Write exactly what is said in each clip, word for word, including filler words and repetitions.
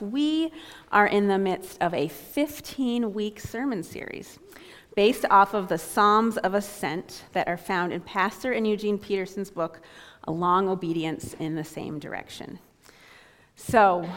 We are in the midst of a fifteen-week sermon series based off of the Psalms of Ascent that are found in Pastor and Eugene Peterson's book, A Long Obedience in the Same Direction. So,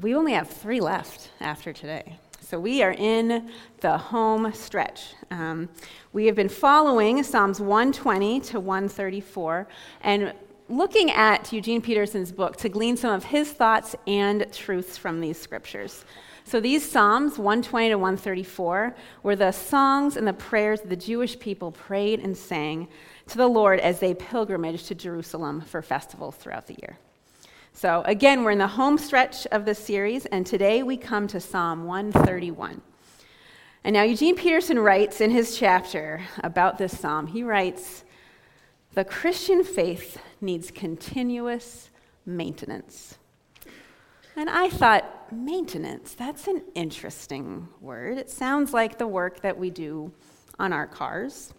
we only have three left after today. So we are in the home stretch. Um, we have been following Psalms one twenty to one thirty-four, and looking at Eugene Peterson's book to glean some of his thoughts and truths from these scriptures. So these Psalms, one twenty to one thirty-four, were the songs and the prayers the Jewish people prayed and sang to the Lord as they pilgrimaged to Jerusalem for festivals throughout the year. So again, we're in the home stretch of this series, and today we come to Psalm one thirty-one. And now Eugene Peterson writes in his chapter about this psalm, he writes, "The Christian faith needs continuous maintenance." And I thought, maintenance, that's an interesting word. It sounds like the work that we do on our cars,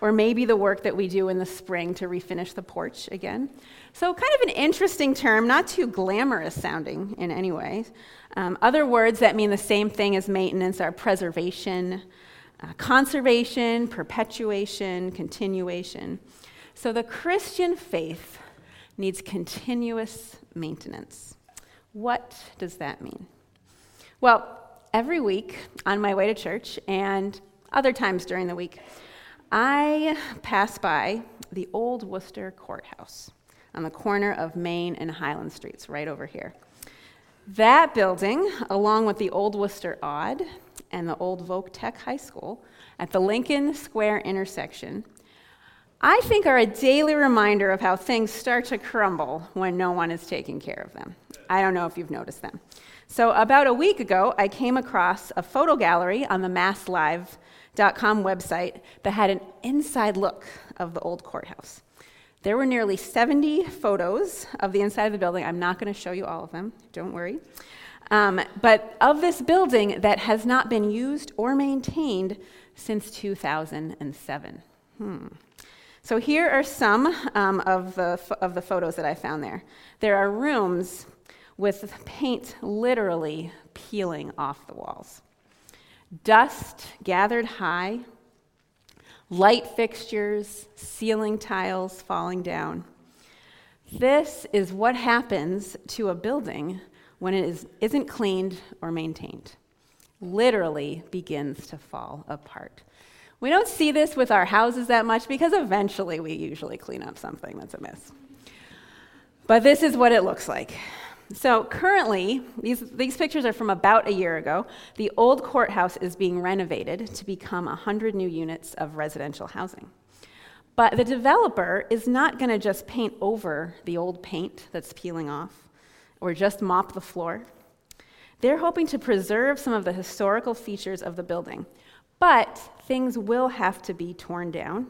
or maybe the work that we do in the spring to refinish the porch again. So kind of an interesting term, not too glamorous sounding in any way. Um, other words that mean the same thing as maintenance are preservation, uh, conservation, perpetuation, continuation. So the Christian faith needs continuous maintenance. What does that mean? Well, every week on my way to church and other times during the week, I pass by the old Worcester Courthouse on the corner of Main and Highland Streets, right over here. That building, along with the old Worcester Aud and the old Voc Tech High School at the Lincoln Square intersection, I think are a daily reminder of how things start to crumble when no one is taking care of them. I don't know if you've noticed them. So about a week ago, I came across a photo gallery on the mass live dot com website that had an inside look of the old courthouse. There were nearly seventy photos of the inside of the building. I'm not going to show you all of them, don't worry. Um, but of this building that has not been used or maintained since two thousand seven. Hmm. So here are some um, of, the, of the photos that I found there. There are rooms with paint literally peeling off the walls. Dust gathered high, light fixtures, ceiling tiles falling down. This is what happens to a building when it is, isn't cleaned or maintained. Literally begins to fall apart. We don't see this with our houses that much because eventually we usually clean up something that's amiss. But this is what it looks like. So currently, these, these pictures are from about a year ago. The old courthouse is being renovated to become one hundred new units of residential housing. But the developer is not going to just paint over the old paint that's peeling off or just mop the floor. They're hoping to preserve some of the historical features of the building. But things will have to be torn down.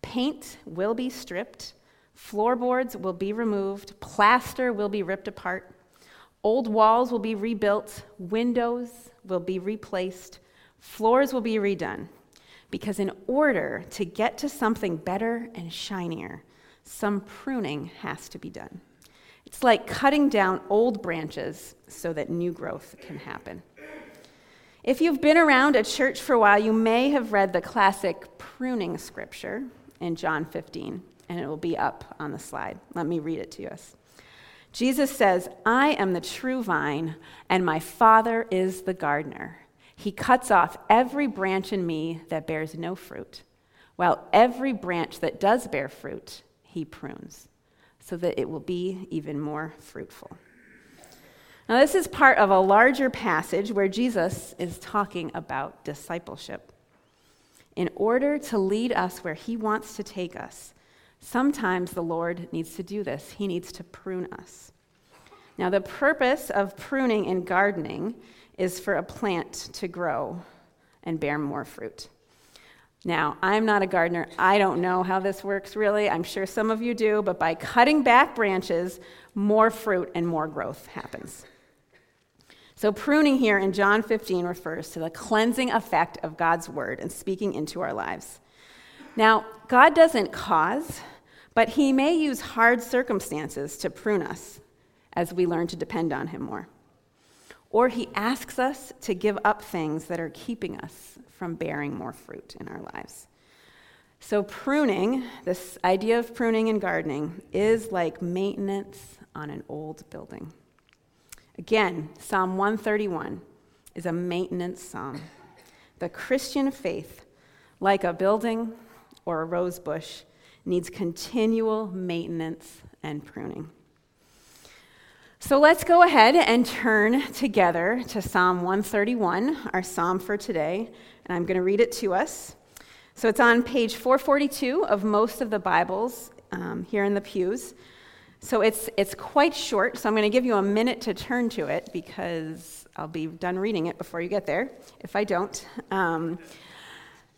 Paint will be stripped. Floorboards will be removed, plaster will be ripped apart, old walls will be rebuilt, windows will be replaced, floors will be redone. Because in order to get to something better and shinier, some pruning has to be done. It's like cutting down old branches so that new growth can happen. If you've been around a church for a while, you may have read the classic pruning scripture in John fifteen. And it will be up on the slide. Let me read it to us. Jesus says, "I am the true vine, and my Father is the gardener. He cuts off every branch in me that bears no fruit, while every branch that does bear fruit, he prunes, so that it will be even more fruitful." Now, this is part of a larger passage where Jesus is talking about discipleship. In order to lead us where he wants to take us, sometimes the Lord needs to do this. He needs to prune us. Now, the purpose of pruning and gardening is for a plant to grow and bear more fruit. Now, I'm not a gardener. I don't know how this works, really. I'm sure some of you do, but by cutting back branches, more fruit and more growth happens. So pruning here in John fifteen refers to the cleansing effect of God's word and speaking into our lives. Now, God doesn't cause, but he may use hard circumstances to prune us, as we learn to depend on him more. Or he asks us to give up things that are keeping us from bearing more fruit in our lives. So pruning, this idea of pruning and gardening, is like maintenance on an old building. Again, Psalm one thirty-one is a maintenance psalm. The Christian faith, like a building or a rose bush, needs continual maintenance and pruning. So let's go ahead and turn together to Psalm one thirty-one, our psalm for today, and I'm going to read it to us. So it's on page four forty-two of most of the Bibles um, here in the pews. So it's it's quite short, so I'm going to give you a minute to turn to it because I'll be done reading it before you get there, if I don't. Um,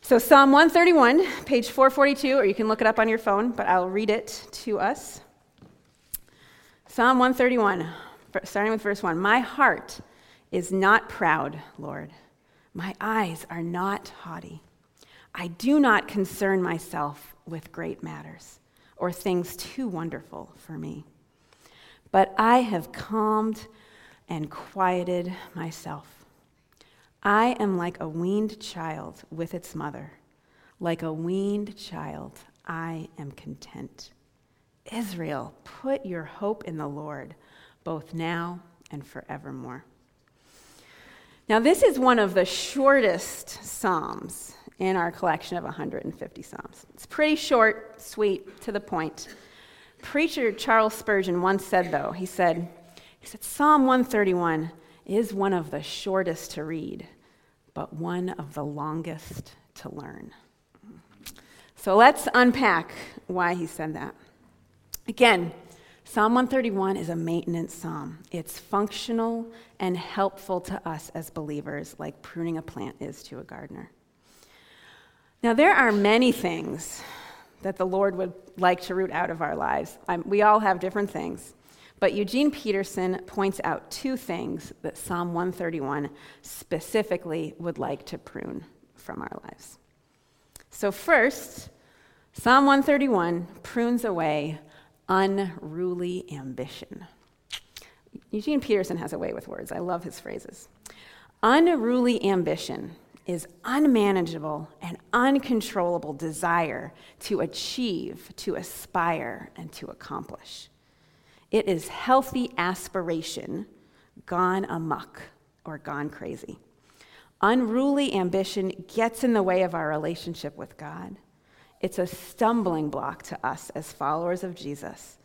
so Psalm one thirty-one, page four forty-two, or you can look it up on your phone, but I'll read it to us. Psalm one thirty-one, starting with verse one. My heart is not proud, Lord. My eyes are not haughty. I do not concern myself with great matters or things too wonderful for me. But I have calmed and quieted myself. I am like a weaned child with its mother. Like a weaned child, I am content. Israel, put your hope in the Lord, both now and forevermore. Now, this is one of the shortest psalms in our collection of one hundred fifty psalms. It's pretty short, sweet, to the point. Preacher Charles Spurgeon once said, though, he said, he said, Psalm one thirty-one is one of the shortest to read, but one of the longest to learn. So let's unpack why he said that. Again, Psalm one thirty-one is a maintenance psalm. It's functional and helpful to us as believers, like pruning a plant is to a gardener. Now, there are many things that the Lord would like to root out of our lives. Um, we all have different things. But Eugene Peterson points out two things that Psalm one thirty-one specifically would like to prune from our lives. So first, Psalm one thirty-one prunes away unruly ambition. Eugene Peterson has a way with words. I love his phrases. Unruly ambition is unmanageable and uncontrollable desire to achieve, to aspire, and to accomplish. It is healthy aspiration gone amok or gone crazy. Unruly ambition gets in the way of our relationship with God. It's a stumbling block to us as followers of Jesus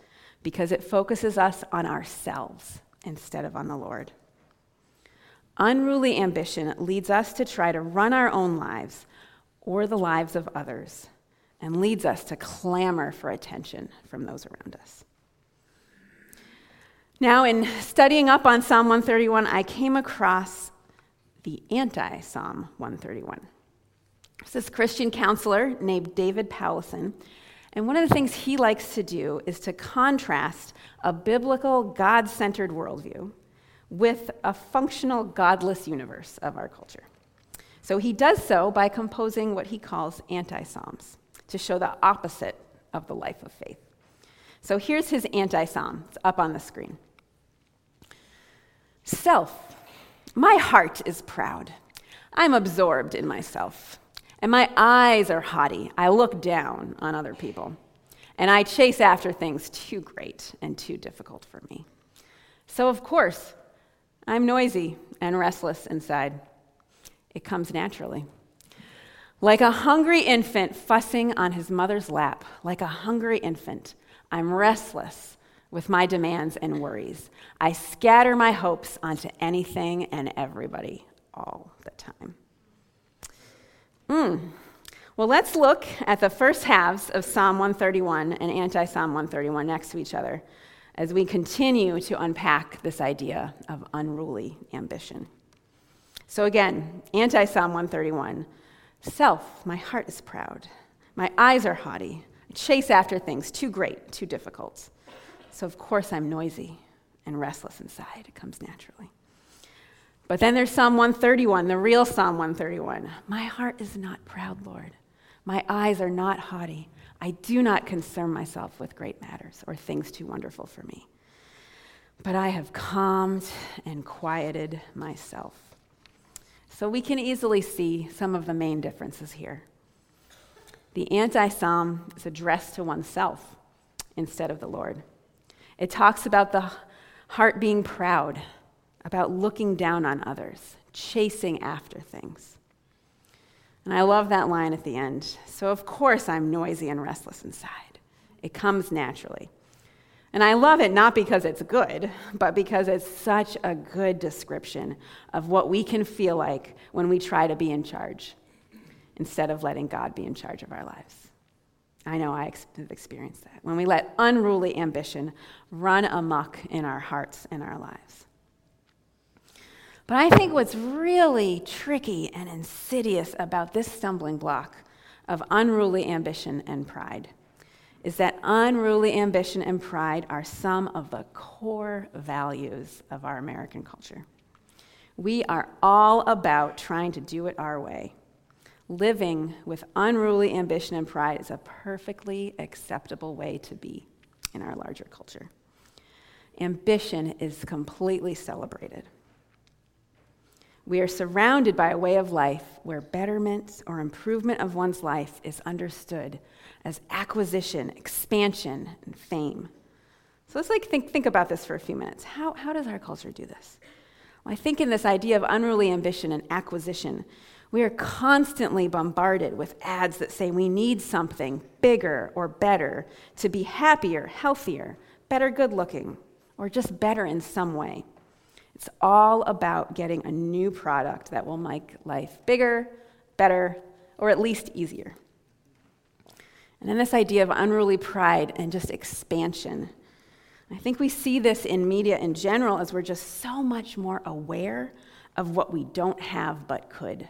because it focuses us on ourselves instead of on the Lord. Unruly ambition leads us to try to run our own lives or the lives of others and leads us to clamor for attention from those around us. Now, in studying up on Psalm one thirty-one, I came across the anti-Psalm one thirty-one. There's this Christian counselor named David Powlison, and one of the things he likes to do is to contrast a biblical, God-centered worldview with a functional, godless universe of our culture. So he does so by composing what he calls anti-psalms to show the opposite of the life of faith. So here's his anti-psalm. It's up on the screen. Self, my heart is proud. I'm absorbed in myself. And my eyes are haughty. I look down on other people. And I chase after things too great and too difficult for me. So, of course, I'm noisy and restless inside. It comes naturally. Like a hungry infant fussing on his mother's lap, like a hungry infant, I'm restless with my demands and worries. I scatter my hopes onto anything and everybody all the time. Mm. Well, let's look at the first halves of Psalm one thirty-one and anti-Psalm one thirty-one next to each other as we continue to unpack this idea of unruly ambition. So again, anti-Psalm one thirty-one, self, my heart is proud. My eyes are haughty. I chase after things too great, too difficult. So of course I'm noisy and restless inside. It comes naturally. But then there's Psalm one thirty-one, the real Psalm one thirty-one. My heart is not proud, Lord. My eyes are not haughty. I do not concern myself with great matters or things too wonderful for me. but I have calmed and quieted myself. So we can easily see some of the main differences here. The anti-psalm is addressed to oneself instead of the Lord. It talks about the heart being proud, about looking down on others, chasing after things. And I love that line at the end. So of course I'm noisy and restless inside. It comes naturally. And I love it not because it's good, but because it's such a good description of what we can feel like when we try to be in charge instead of letting God be in charge of our lives. I know I have experienced that. When we let unruly ambition run amok in our hearts and our lives. But I think what's really tricky and insidious about this stumbling block of unruly ambition and pride is that unruly ambition and pride are some of the core values of our American culture. We are all about trying to do it our way. Living with unruly ambition and pride is a perfectly acceptable way to be in our larger culture. Ambition is completely celebrated. We are surrounded by a way of life where betterment or improvement of one's life is understood as acquisition, expansion, and fame. So let's like think, think about this for a few minutes. How, how does our culture do this? Well, I think in this idea of unruly ambition and acquisition, we are constantly bombarded with ads that say we need something bigger or better to be happier, healthier, better good-looking, or just better in some way. It's all about getting a new product that will make life bigger, better, or at least easier. And then this idea of unruly pride and just expansion. I think we see this in media in general as we're just so much more aware of what we don't have but could.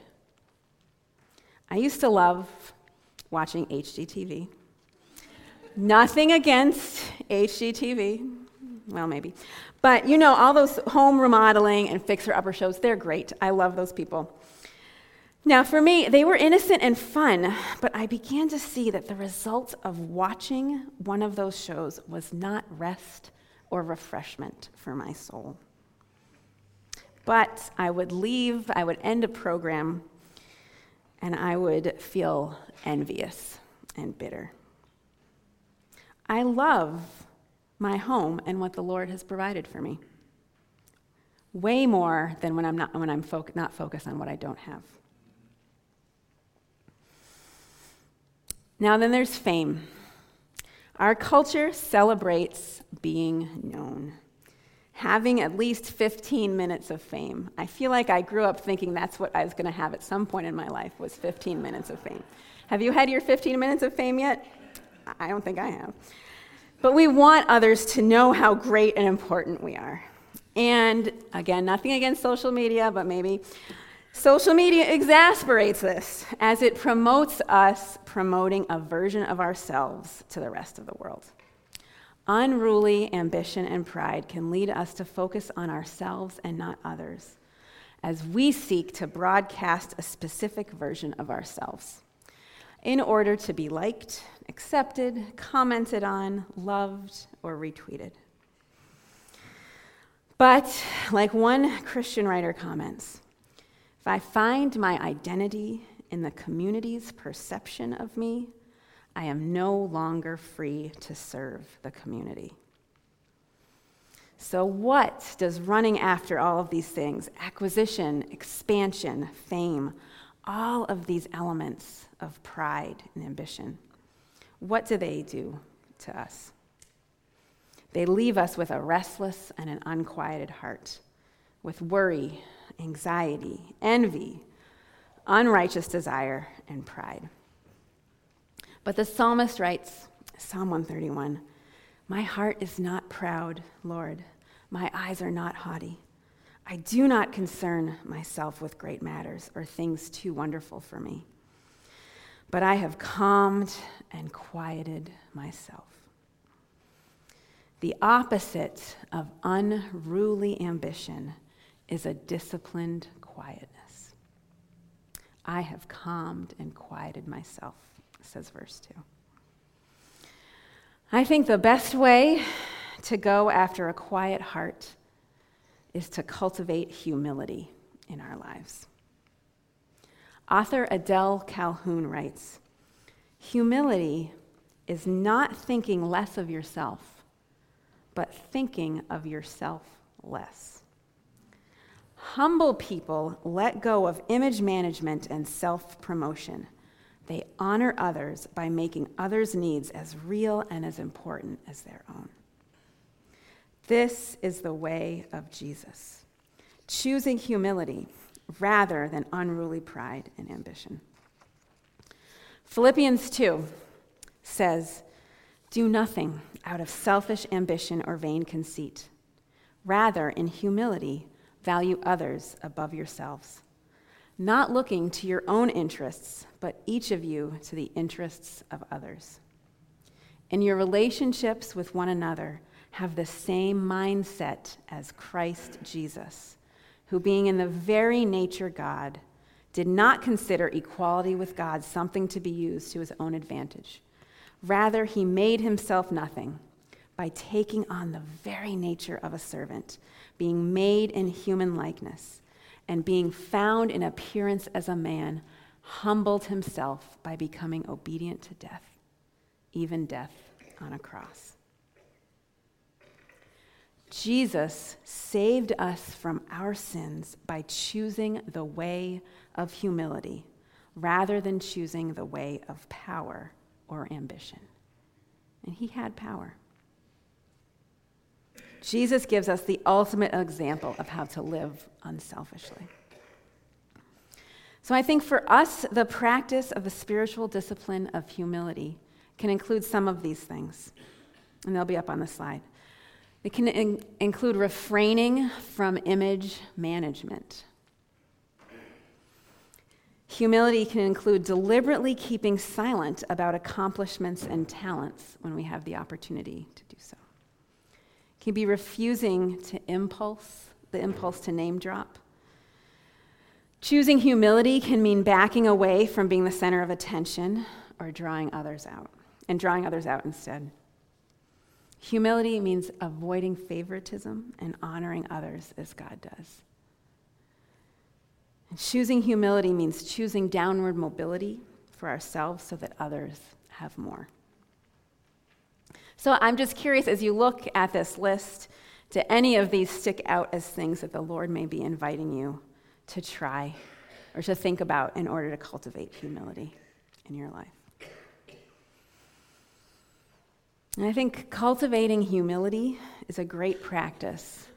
I used to love watching H G T V. Nothing against H G T V. Well, maybe. But, you know, all those home remodeling and fixer-upper shows, they're great. I love those people. Now, for me, they were innocent and fun, but I began to see that the result of watching one of those shows was not rest or refreshment for my soul. But I would leave, I would end a program, and I would feel envious and bitter. I love my home and what the Lord has provided for me way more than when I'm not when I'm foc- not focused on what I don't have. Now then there's fame. Our culture celebrates being known. Having at least fifteen minutes of fame. I feel like I grew up thinking that's what I was going to have at some point in my life, was fifteen minutes of fame. Have you had your fifteen minutes of fame yet? I don't think I have. But we want others to know how great and important we are. And again, nothing against social media, but maybe. Social media exasperates this as it promotes us promoting a version of ourselves to the rest of the world. Unruly ambition and pride can lead us to focus on ourselves and not others, as we seek to broadcast a specific version of ourselves in order to be liked, accepted, commented on, loved, or retweeted. But, like one Christian writer comments, if I find my identity in the community's perception of me, I am no longer free to serve the community. So what does running after all of these things, acquisition, expansion, fame, all of these elements of pride and ambition, what do they do to us? They leave us with a restless and an unquieted heart, with worry, anxiety, envy, unrighteous desire, and pride. But the psalmist writes, Psalm one thirty-one, "My heart is not proud, Lord. My eyes are not haughty. I do not concern myself with great matters or things too wonderful for me. But I have calmed and quieted myself." The opposite of unruly ambition is a disciplined quietness. I have calmed and quieted myself, says verse two. I think the best way to go after a quiet heart is to cultivate humility in our lives. Author Adele Calhoun writes, "Humility is not thinking less of yourself, but thinking of yourself less. Humble people let go of image management and self-promotion. They honor others by making others' needs as real and as important as their own." This is the way of Jesus, choosing humility rather than unruly pride and ambition. Philippians two says, "Do nothing out of selfish ambition or vain conceit. Rather, in humility, value others above yourselves, not looking to your own interests, but each of you to the interests of others. In your relationships with one another, have the same mindset as Christ Jesus, who being in the very nature God, did not consider equality with God something to be used to his own advantage. Rather, he made himself nothing by taking on the very nature of a servant, being made in human likeness, and being found in appearance as a man, humbled himself by becoming obedient to death, even death on a cross." Jesus saved us from our sins by choosing the way of humility rather than choosing the way of power or ambition. And he had power. Jesus gives us the ultimate example of how to live unselfishly. So I think for us, the practice of the spiritual discipline of humility can include some of these things, and they'll be up on the slide. It can in- include refraining from image management. Humility can include deliberately keeping silent about accomplishments and talents when we have the opportunity to do so. It can be refusing to impulse, the impulse to name drop. Choosing humility can mean backing away from being the center of attention or drawing others out, and drawing others out instead. Humility means avoiding favoritism and honoring others as God does. And choosing humility means choosing downward mobility for ourselves so that others have more. So I'm just curious, as you look at this list, do any of these stick out as things that the Lord may be inviting you to try or to think about in order to cultivate humility in your life? And I think cultivating humility is a great practice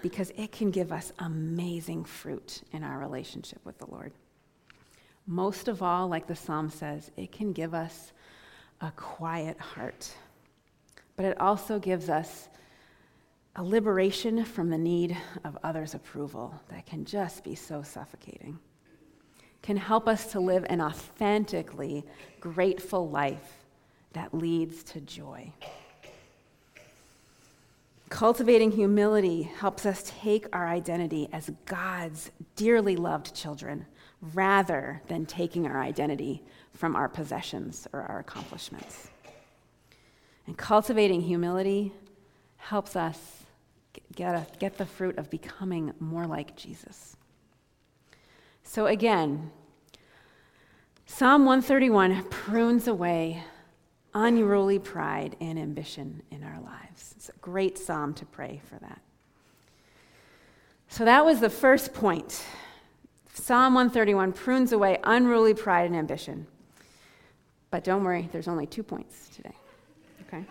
because it can give us amazing fruit in our relationship with the Lord. Most of all, like the Psalm says, it can give us a quiet heart. But it also gives us a liberation from the need of others' approval that can just be so suffocating. It can help us to live an authentically grateful life that leads to joy. Cultivating humility helps us take our identity as God's dearly loved children rather than taking our identity from our possessions or our accomplishments. And cultivating humility helps us get, a, get the fruit of becoming more like Jesus. So again, Psalm one thirty-one prunes away unruly pride and ambition in our lives. It's a great psalm to pray for that. So that was the first point. Psalm one thirty-one prunes away unruly pride and ambition. But don't worry, there's only two points today. Okay.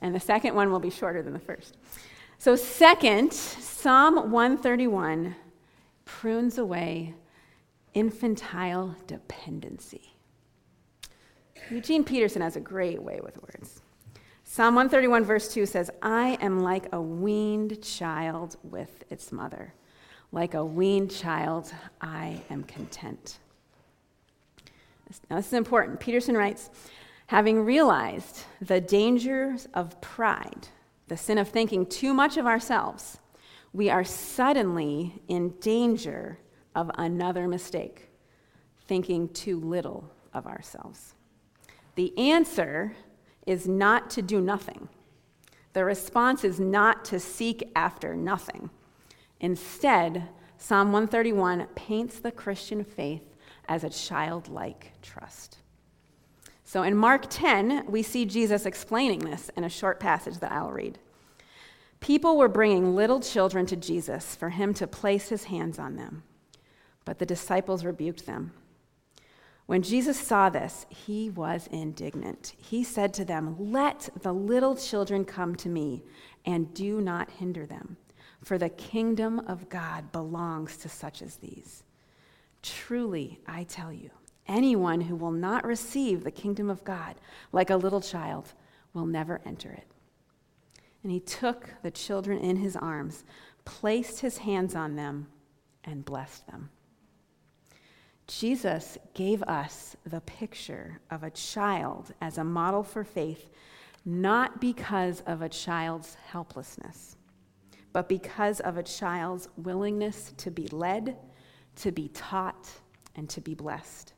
And the second one will be shorter than the first. So second, Psalm one thirty-one prunes away infantile dependency. Eugene Peterson has a great way with words. Psalm one thirty-one verse two says, "I am like a weaned child with its mother. Like a weaned child, I am content." Now this is important. Peterson writes, "Having realized the dangers of pride, the sin of thinking too much of ourselves, we are suddenly in danger of another mistake, thinking too little of ourselves. The answer is not to do nothing. The response is not to seek after nothing. Instead, Psalm one thirty-one paints the Christian faith as a childlike trust. So in Mark ten, we see Jesus explaining this in a short passage that I'll read. People were bringing little children to Jesus for him to place his hands on them, but the disciples rebuked them. When Jesus saw this, he was indignant. He said to them, "Let the little children come to me, and do not hinder them, for the kingdom of God belongs to such as these. Truly, I tell you, anyone who will not receive the kingdom of God like a little child will never enter it." And he took the children in his arms, placed his hands on them, and blessed them. Jesus gave us the picture of a child as a model for faith, not because of a child's helplessness, but because of a child's willingness to be led, to be taught, and to be blessed.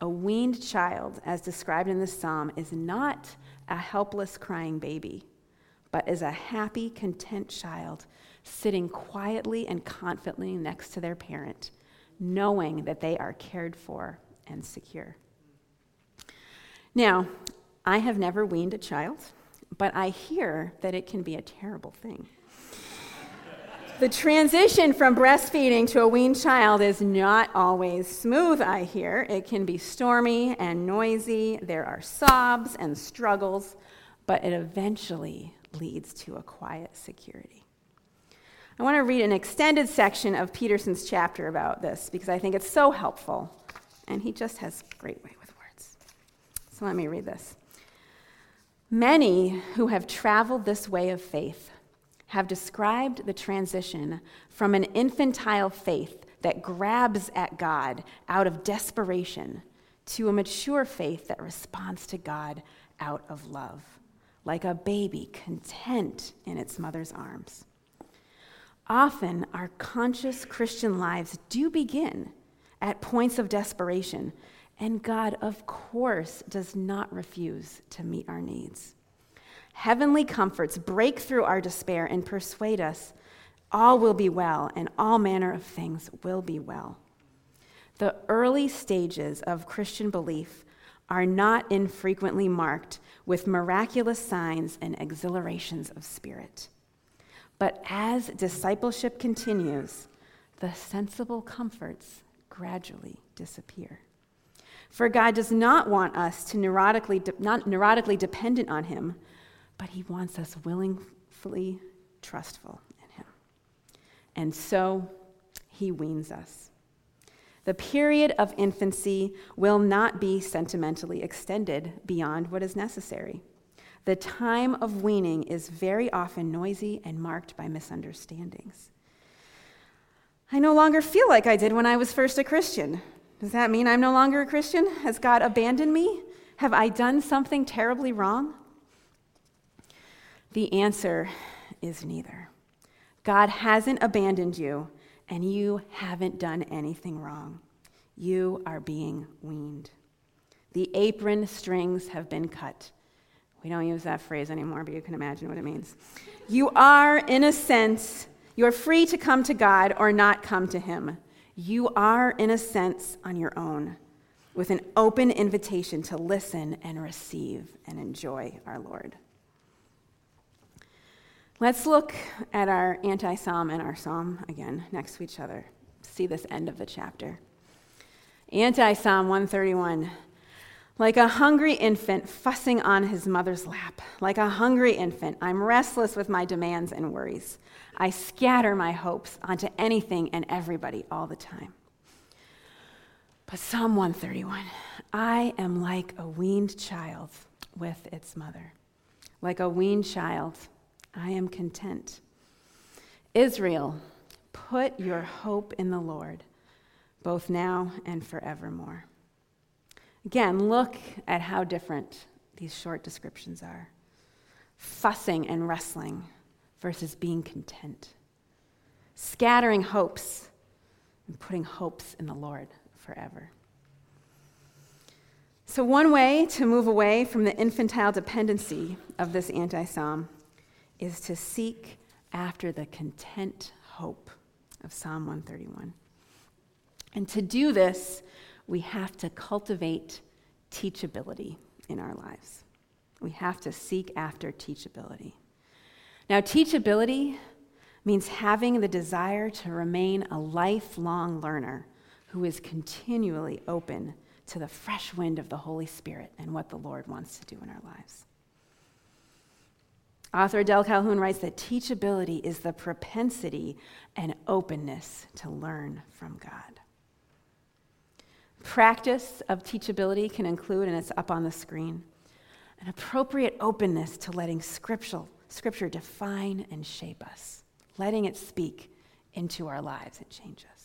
A weaned child, as described in this psalm, is not a helpless crying baby, but is a happy, content child sitting quietly and confidently next to their parent, knowing that they are cared for and secure. Now, I have never weaned a child, but I hear that it can be a terrible thing. The transition from breastfeeding to a weaned child is not always smooth, I hear. It can be stormy and noisy. There are sobs and struggles, but it eventually leads to a quiet security. I want to read an extended section of Peterson's chapter about this because I think it's so helpful, and he just has a great way with words. So let me read this. Many who have traveled this way of faith have described the transition from an infantile faith that grabs at God out of desperation to a mature faith that responds to God out of love, like a baby content in its mother's arms. Often, our conscious Christian lives do begin at points of desperation, and God, of course, does not refuse to meet our needs. Heavenly comforts break through our despair and persuade us all will be well and all manner of things will be well. The early stages of Christian belief are not infrequently marked with miraculous signs and exhilarations of spirit. But as discipleship continues, the sensible comforts gradually disappear. For God does not want us to neurotically, de- not neurotically dependent on him, but he wants us willingly trustful in him. And so he weans us. The period of infancy will not be sentimentally extended beyond what is necessary. The time of weaning is very often noisy and marked by misunderstandings. I no longer feel like I did when I was first a Christian. Does that mean I'm no longer a Christian? Has God abandoned me? Have I done something terribly wrong? The answer is neither. God hasn't abandoned you, and you haven't done anything wrong. You are being weaned. The apron strings have been cut. We don't use that phrase anymore, but you can imagine what it means. You are, in a sense, you are free to come to God or not come to him. You are, in a sense, on your own, with an open invitation to listen and receive and enjoy our Lord. Let's look at our anti-psalm and our psalm again next to each other. See this end of the chapter. Anti-Psalm one thirty-one. Like a hungry infant fussing on his mother's lap, like a hungry infant, I'm restless with my demands and worries. I scatter my hopes onto anything and everybody all the time. But Psalm one thirty-one, I am like a weaned child with its mother. Like a weaned child, I am content. Israel, put your hope in the Lord, both now and forevermore. Again, look at how different these short descriptions are. Fussing and wrestling versus being content. Scattering hopes and putting hopes in the Lord forever. So one way to move away from the infantile dependency of this anti-psalm is to seek after the content hope of Psalm one thirty-one. And to do this, we have to cultivate teachability in our lives. We have to seek after teachability. Now, teachability means having the desire to remain a lifelong learner who is continually open to the fresh wind of the Holy Spirit and what the Lord wants to do in our lives. Author Adele Calhoun writes that teachability is the propensity and openness to learn from God. Practice of teachability can include, and it's up on the screen, an appropriate openness to letting scriptural, scripture define and shape us, letting it speak into our lives and change us.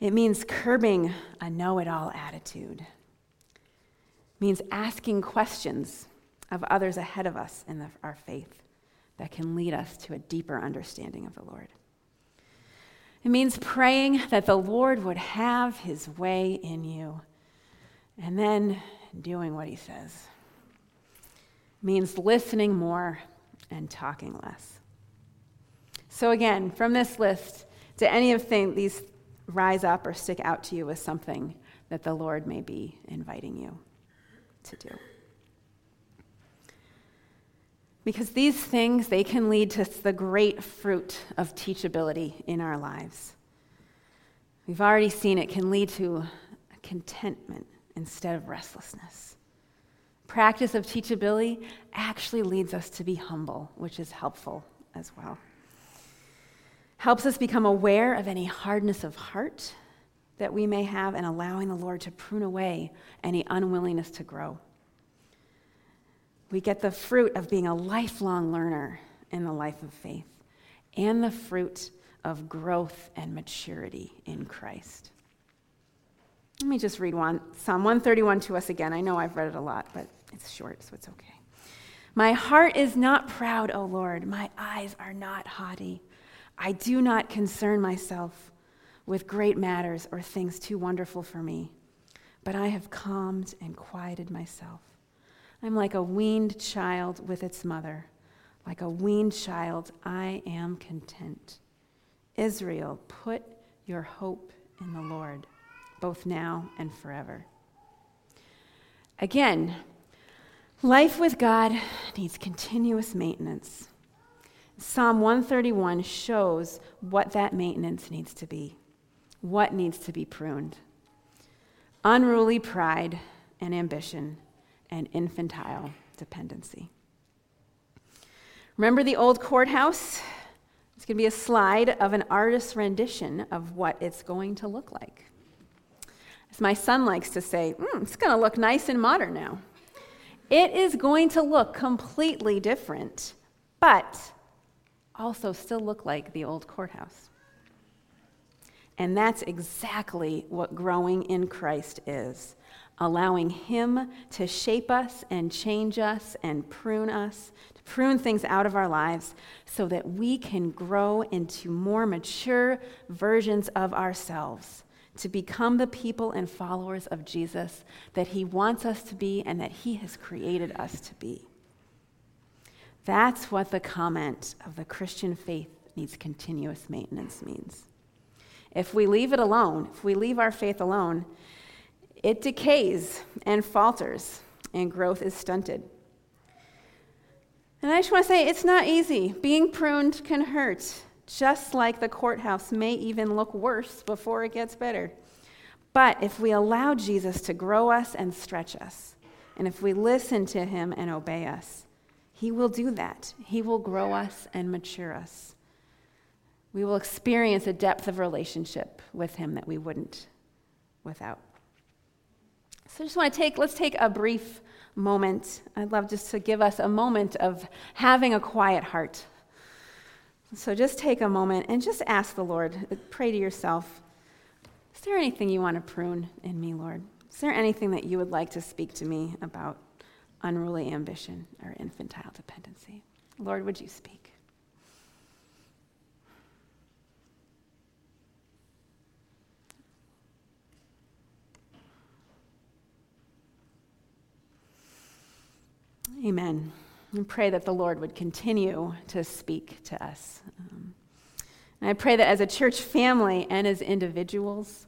It means curbing a know-it-all attitude. It means asking questions of others ahead of us in the, our faith that can lead us to a deeper understanding of the Lord. It means praying that the Lord would have his way in you and then doing what he says. It means listening more and talking less. So again, from this list, do any of these rise up or stick out to you as something that the Lord may be inviting you to do? Because these things, they can lead to the great fruit of teachability in our lives. We've already seen it can lead to contentment instead of restlessness. Practice of teachability actually leads us to be humble, which is helpful as well. Helps us become aware of any hardness of heart that we may have and allowing the Lord to prune away any unwillingness to grow. We get the fruit of being a lifelong learner in the life of faith and the fruit of growth and maturity in Christ. Let me just read one, Psalm one thirty-one to us again. I know I've read it a lot, but it's short, so it's okay. My heart is not proud, O Lord. My eyes are not haughty. I do not concern myself with great matters or things too wonderful for me, but I have calmed and quieted myself. I'm like a weaned child with its mother. Like a weaned child, I am content. Israel, put your hope in the Lord, both now and forever. Again, life with God needs continuous maintenance. Psalm one thirty-one shows what that maintenance needs to be, what needs to be pruned. Unruly pride and ambition and infantile dependency. Remember the old courthouse? It's going to be a slide of an artist's rendition of what it's going to look like. As my son likes to say, mm, it's going to look nice and modern now. It is going to look completely different, but also still look like the old courthouse. And that's exactly what growing in Christ is. Allowing him to shape us and change us and prune us, to prune things out of our lives so that we can grow into more mature versions of ourselves, to become the people and followers of Jesus that he wants us to be and that he has created us to be. That's what the comment of the Christian faith needs continuous maintenance means. If we leave it alone, if we leave our faith alone, it decays and falters, and growth is stunted. And I just want to say, it's not easy. Being pruned can hurt, just like the courthouse may even look worse before it gets better. But if we allow Jesus to grow us and stretch us, and if we listen to him and obey us, he will do that. He will grow us and mature us. We will experience a depth of relationship with him that we wouldn't without. So I just want to take, let's take a brief moment. I'd love just to give us a moment of having a quiet heart. So just take a moment and just ask the Lord, pray to yourself, is there anything you want to prune in me, Lord? Is there anything that you would like to speak to me about unruly ambition or infantile dependency? Lord, would you speak? Amen. And pray that the Lord would continue to speak to us. Um, and I pray that as a church family and as individuals,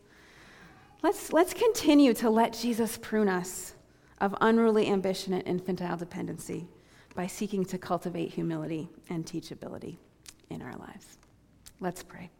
let's let's continue to let Jesus prune us of unruly ambition and infantile dependency by seeking to cultivate humility and teachability in our lives. Let's pray.